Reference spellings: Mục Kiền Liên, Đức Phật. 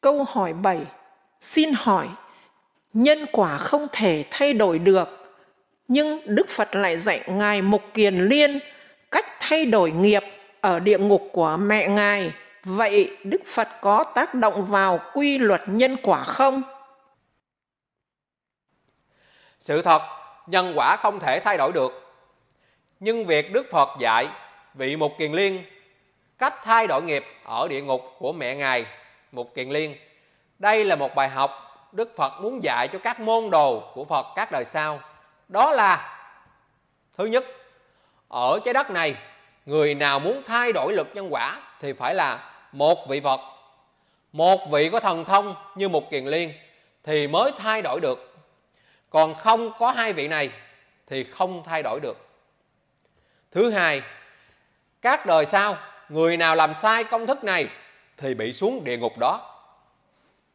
Câu hỏi 7. Xin hỏi, nhân quả không thể thay đổi được, nhưng Đức Phật lại dạy Ngài Mục Kiền Liên cách thay đổi nghiệp ở địa ngục của mẹ Ngài. Vậy Đức Phật có tác động vào quy luật nhân quả không? Sự thật, nhân quả không thể thay đổi được. Nhưng việc Đức Phật dạy vị Mục Kiền Liên cách thay đổi nghiệp ở địa ngục của mẹ Ngài Mục Kiền Liên, đây là một bài học Đức Phật muốn dạy cho các môn đồ của Phật các đời sau. Đó là: thứ nhất, ở trái đất này, người nào muốn thay đổi luật nhân quả thì phải là một vị Phật, một vị có thần thông như Mục Kiền Liên thì mới thay đổi được. Còn không có hai vị này thì không thay đổi được. Thứ hai, các đời sau, người nào làm sai công thức này thì bị xuống địa ngục đó.